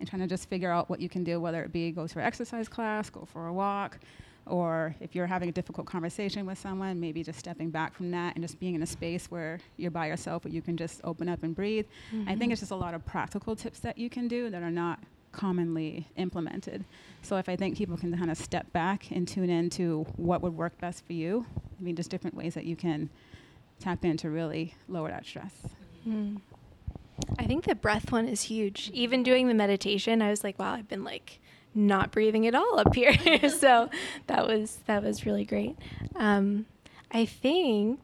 And trying to just figure out what you can do, whether it be go to an exercise class, go for a walk, or if you're having a difficult conversation with someone, maybe just stepping back from that and just being in a space where you're by yourself, where you can just open up and breathe. Mm-hmm. I think it's just a lot of practical tips that you can do that are not commonly implemented. So if I think people can kind of step back and tune into what would work best for you, I mean, just different ways that you can tap in to really lower that stress. Mm. I think the breath one is huge. Even doing the meditation, I was like, wow, I've been like not breathing at all up here. So that was that was really great. Um, I think,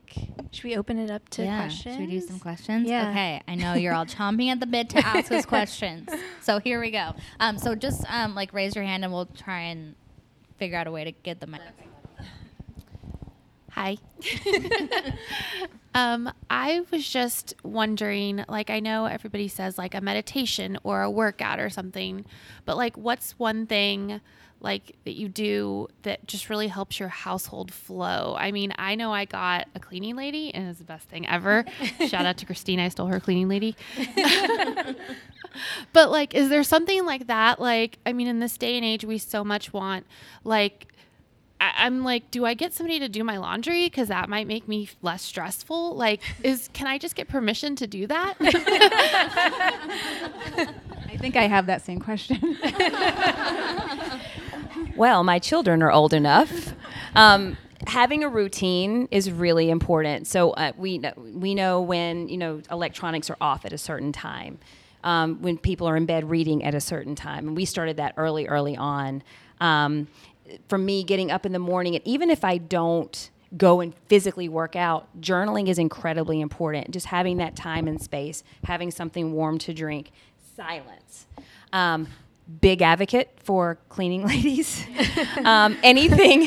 should we open it up to yeah. questions? Should we do some questions? Yeah. Okay, I know you're all chomping at the bit to ask us questions. So here we go. Um, so just um, like raise your hand and we'll try and figure out a way to get the mic. Hi. Um, I was just wondering, like, I know everybody says like a meditation or a workout or something, but like, what's one thing like that you do that just really helps your household flow? I mean, I know I got a cleaning lady and it's the best thing ever. Shout out to Christine. I stole her cleaning lady. But like, is there something like that? Like, I mean, in this day and age, we so much want like, I'm like, do I get somebody to do my laundry? Because that might make me less stressful. Like, is can I just get permission to do that? I think I have that same question. Well, my children are old enough. Um, having a routine is really important. So uh, we we know when, you know, electronics are off at a certain time, um, when people are in bed reading at a certain time, and we started that early, early on. Um, For me, getting up in the morning, and even if I don't go and physically work out, journaling is incredibly important. Just having that time and space, having something warm to drink, silence. Um, big advocate for cleaning ladies. um, anything,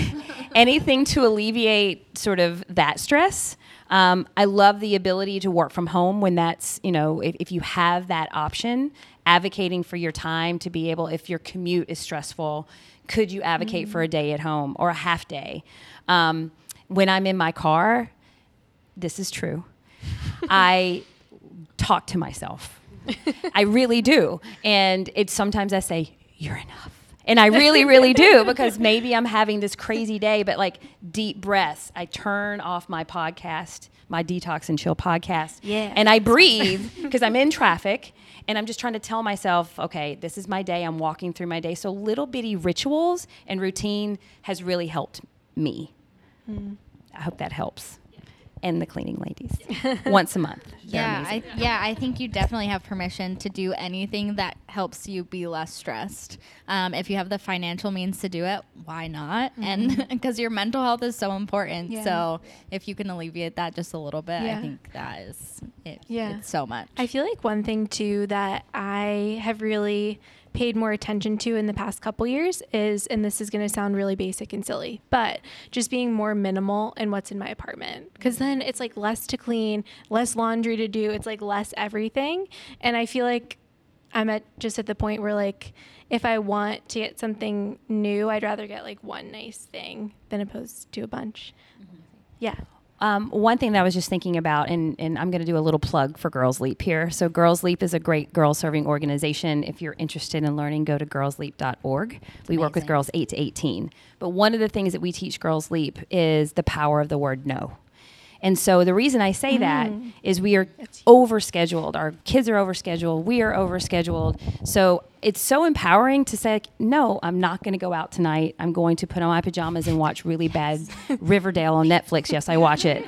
anything to alleviate sort of that stress. Um, I love the ability to work from home when that's, you know, if, if you have that option, advocating for your time to be able, if your commute is stressful, could you advocate mm-hmm. for a day at home or a half day? Um, when I'm in my car, this is true. I talk to myself. I really do. And it's sometimes I say, you're enough. And I really, really do, because maybe I'm having this crazy day, but like deep breaths. I turn off my podcast, my Detox and Chill podcast, yeah. and I breathe because I'm in traffic, and I'm just trying to tell myself, okay, this is my day. I'm walking through my day. So little bitty rituals and routine has really helped me. Mm. I hope that helps. And the cleaning ladies once a month. They're yeah, I, yeah, I think you definitely have permission to do anything that helps you be less stressed. Um, if you have the financial means to do it, why not? Mm-hmm. And because your mental health is so important. Yeah. So if you can alleviate that just a little bit, yeah. I think that is it. Yeah. It's so much. I feel like one thing too that I have really paid more attention to in the past couple years is, and this is going to sound really basic and silly, but just being more minimal in what's in my apartment. Because then it's like less to clean, less laundry to do. It's like less everything. And I feel like I'm at just at the point where like, if I want to get something new, I'd rather get like one nice thing than opposed to a bunch. Mm-hmm. Yeah. Um, one thing that I was just thinking about, and, and I'm going to do a little plug for Girls Leap here. So Girls Leap is a great girl-serving organization. If you're interested in learning, go to girls leap dot org. It's we amazing. Work with girls eight to eighteen. But one of the things that we teach Girls Leap is the power of the word no. And so the reason I say mm. that is we are overscheduled. Our kids are overscheduled. We are overscheduled. So it's so empowering to say, like, no, I'm not going to go out tonight. I'm going to put on my pajamas and watch really bad Riverdale on Netflix. Yes, I watch it.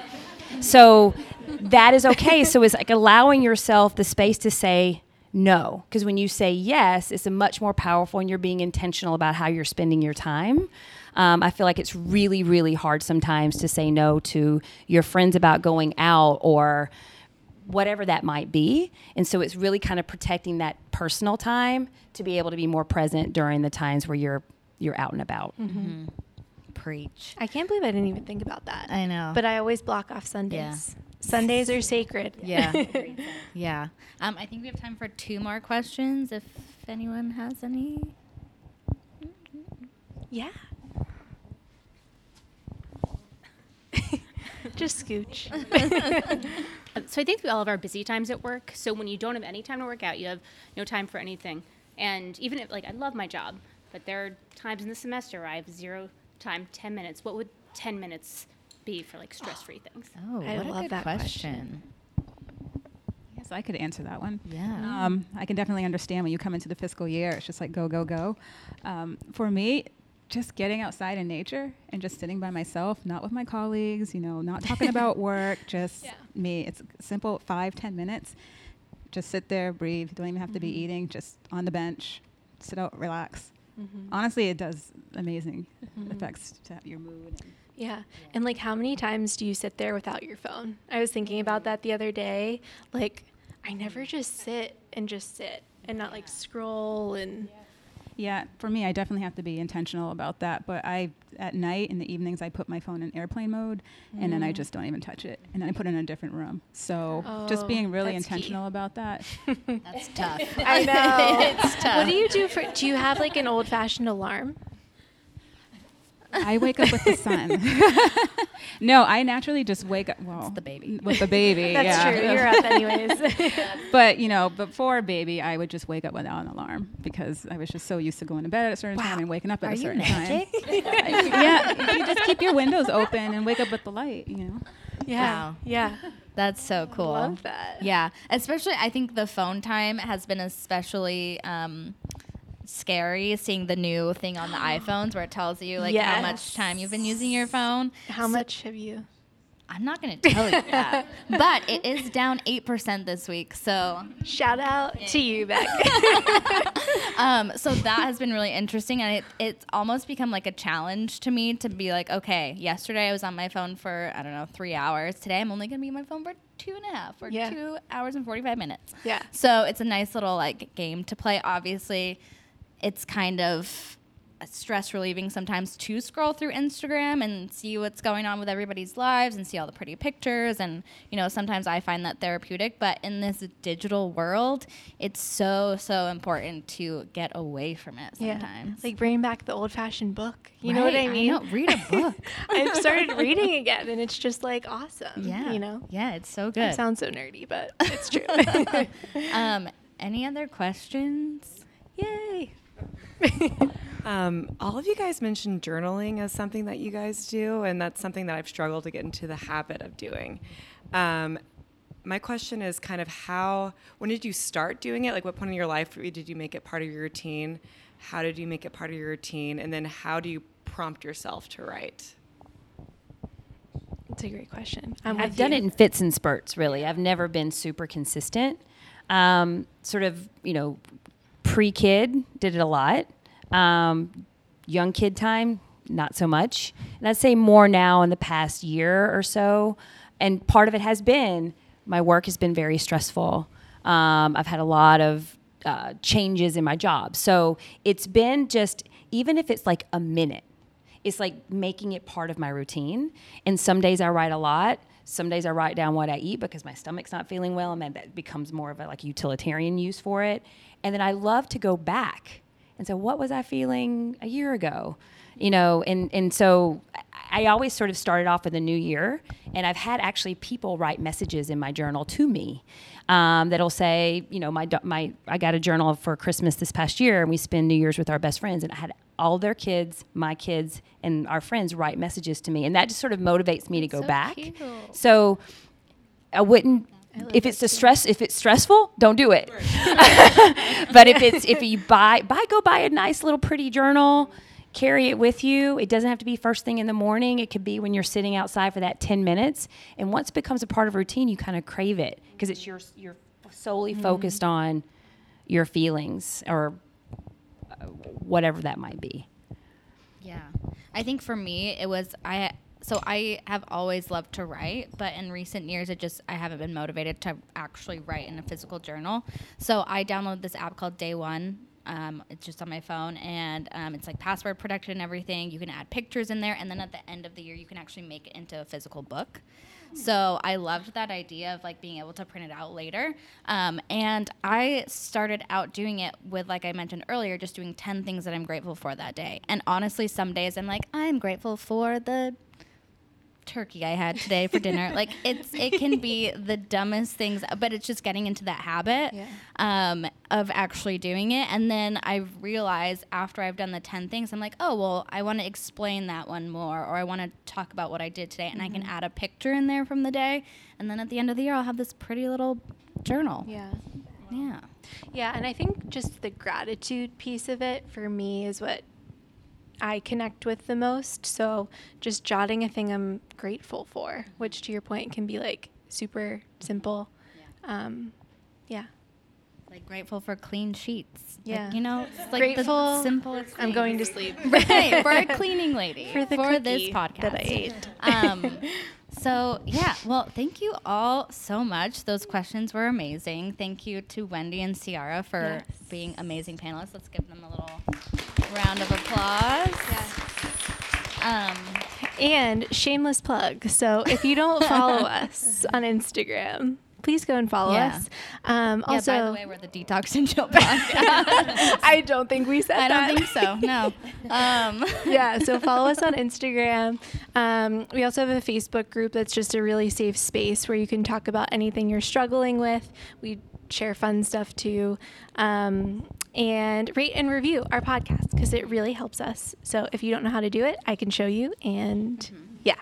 So that is okay. So it's like allowing yourself the space to say no. Because when you say yes, it's a much more powerful, and you're being intentional about how you're spending your time. Um, I feel like it's really, really hard sometimes to say no to your friends about going out or whatever that might be. And so it's really kind of protecting that personal time to be able to be more present during the times where you're you're out and about. Mm-hmm. Mm-hmm. Preach. I can't believe I didn't even think about that. I know. But I always block off Sundays. Yeah. Sundays are sacred. Yeah. yeah. Um, I think we have time for two more questions if anyone has any. Yeah. Just scooch. So I think we all have our busy times at work. So when you don't have any time to work out, you have no time for anything. And even if, like, I love my job, but there are times in the semester where I have zero time, ten minutes. What would ten minutes be for, like, stress-free oh. things? Oh, I what love a good that question. question. Yes, I could answer that one. Yeah. Um, I can definitely understand when you come into the fiscal year, it's just like go, go, go. Um, for me, just getting outside in nature and just sitting by myself, not with my colleagues, you know, not talking about work, just yeah. me. It's simple, five, ten minutes. Just sit there, breathe. You don't even have mm-hmm. to be eating, just on the bench, sit out, relax. Mm-hmm. Honestly, it does amazing mm-hmm. effects to your mood. And yeah. yeah. And, like, how many times do you sit there without your phone? I was thinking about that the other day. Like, I never just sit and just sit and not, like, scroll and... Yeah. Yeah, for me, I definitely have to be intentional about that. But I, at night, in the evenings, I put my phone in airplane mode, mm. and then I just don't even touch it. And then I put it in a different room. So oh, just being really intentional key. about that. That's tough. I know. It's tough. What do you do for, do you have, like, an old-fashioned alarm? I wake up with the sun. No, I naturally just wake up. Well, it's the baby. With the baby, That's yeah. true. You're up anyways. But, you know, before baby, I would just wake up without an alarm because I was just so used to going to bed at a certain wow. time and waking up at Are a certain you magic? time. Yeah, you just keep your windows open and wake up with the light, you know. Yeah. Wow. Yeah. That's so cool. I love that. Yeah. Especially, I think the phone time has been especially... Um, scary seeing the new thing on the iPhones where it tells you, like, yes. how much time you've been using your phone. How so much have you? I'm not going to tell you that. But it is down eight percent this week, so. Shout out yeah. to you, Beck. um, so that has been really interesting, and it, it's almost become, like, a challenge to me to be like, okay, yesterday I was on my phone for, I don't know, three hours. Today I'm only going to be on my phone for two and a half or yeah. two hours and forty-five minutes. Yeah. So it's a nice little, like, game to play, obviously. It's kind of stress relieving sometimes to scroll through Instagram and see what's going on with everybody's lives and see all the pretty pictures. And, you know, sometimes I find that therapeutic. But in this digital world, it's so, so important to get away from it sometimes. Yeah. Like, bring back the old-fashioned book. You right. know what I mean? I know. Read a book. I've started reading again, and it's just, like, awesome. Yeah. You know? Yeah, it's so good. It sounds so nerdy, but it's true. um, any other questions? Yay. um, all of you guys mentioned journaling as something that you guys do, and that's something that I've struggled to get into the habit of doing. Um, my question is kind of how, when did you start doing it? Like, what point in your life did you make it part of your routine? How did you make it part of your routine? And then how do you prompt yourself to write? That's a great question. I'm I've done you. it in fits and spurts, really. I've never been super consistent. Um, sort of, you know, pre-kid, did it a lot. Um, young kid time, not so much. And I'd say more now in the past year or so. And part of it has been, my work has been very stressful. Um, I've had a lot of uh, changes in my job. So it's been just, even if it's like a minute, it's like making it part of my routine. And some days I write a lot. Some days I write down what I eat because my stomach's not feeling well, and then that becomes more of a, like, utilitarian use for it. And then I love to go back and say, what was I feeling a year ago? You know, and, and so I always sort of started off with a new year, and I've had actually people write messages in my journal to me um, that'll say, you know, my my I got a journal for Christmas this past year, and we spend New Year's with our best friends, and I had all their kids, my kids, and our friends write messages to me. And that just sort of motivates me to go so back. Cute. So I wouldn't, I if it's a stress, if it's stressful, don't do it. But if it's, if you buy, buy, go buy a nice little pretty journal, carry it with you. It doesn't have to be first thing in the morning. It could be when you're sitting outside for that ten minutes. And once it becomes a part of routine, you kind of crave it because it's your, you're solely mm-hmm. focused on your feelings or whatever that might be. Yeah. I think for me, it was, I, so I have always loved to write, but in recent years, it just, I haven't been motivated to actually write in a physical journal. So I downloaded this app called Day One. Um, it's just on my phone, and um, it's like password protected and everything. You can add pictures in there, and then at the end of the year, you can actually make it into a physical book. So I loved that idea of like being able to print it out later. Um, and I started out doing it with, like I mentioned earlier, just doing ten things that I'm grateful for that day. And honestly, some days I'm like, I'm grateful for the turkey I had today for dinner. Like it's, it can be the dumbest things, but it's just getting into that habit yeah. um, of actually doing it. And then I realized after I've done the ten things, I'm like, oh, well, I want to explain that one more, or I want to talk about what I did today. And mm-hmm. I can add a picture in there from the day. And then at the end of the year, I'll have this pretty little journal. Yeah. Yeah. Yeah. And I think just the gratitude piece of it for me is what I connect with the most. So just jotting a thing I'm grateful for, which to your point can be like super simple. Yeah. Um, yeah. Like grateful for clean sheets. Yeah. Like, you know, it's like grateful, the simplest thing. I'm going to sleep. Right. For a cleaning lady. For the for this podcast. That I ate. Um, So, yeah, well, thank you all so much. Those questions were amazing. Thank you to Wendy and Ciara for yes. being amazing panelists. Let's give them a little round of applause. Yes. Um, and shameless plug. So if you don't follow us on Instagram, please go and follow yeah. us. Um, yeah, also, by the way, we're the Detox and Chill podcast. I don't think we said I that. I don't think so, no. Um. Yeah, so follow us on Instagram. Um, we also have a Facebook group that's just a really safe space where you can talk about anything you're struggling with. We share fun stuff too. Um, and rate and review our podcast because it really helps us. So if you don't know how to do it, I can show you. And mm-hmm. yeah.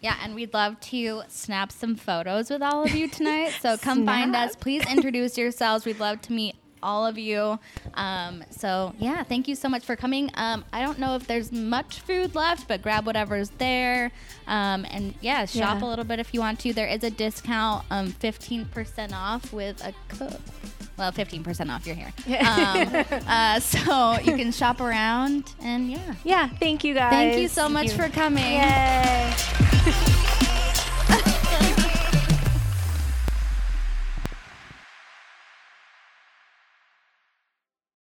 Yeah, and we'd love to snap some photos with all of you tonight. So come snap. Find us. Please introduce yourselves. We'd love to meet all of you. Um, so, yeah, thank you so much for coming. Um, I don't know if there's much food left, but grab whatever's there. Um, and, yeah, shop yeah. a little bit if you want to. There is a discount, um, fifteen percent off with a code. Well, fifteen percent off, you're here. Yeah. Um, uh, so you can shop around, and yeah. Yeah, thank you guys. Thank you so thank much you. for coming. Yay.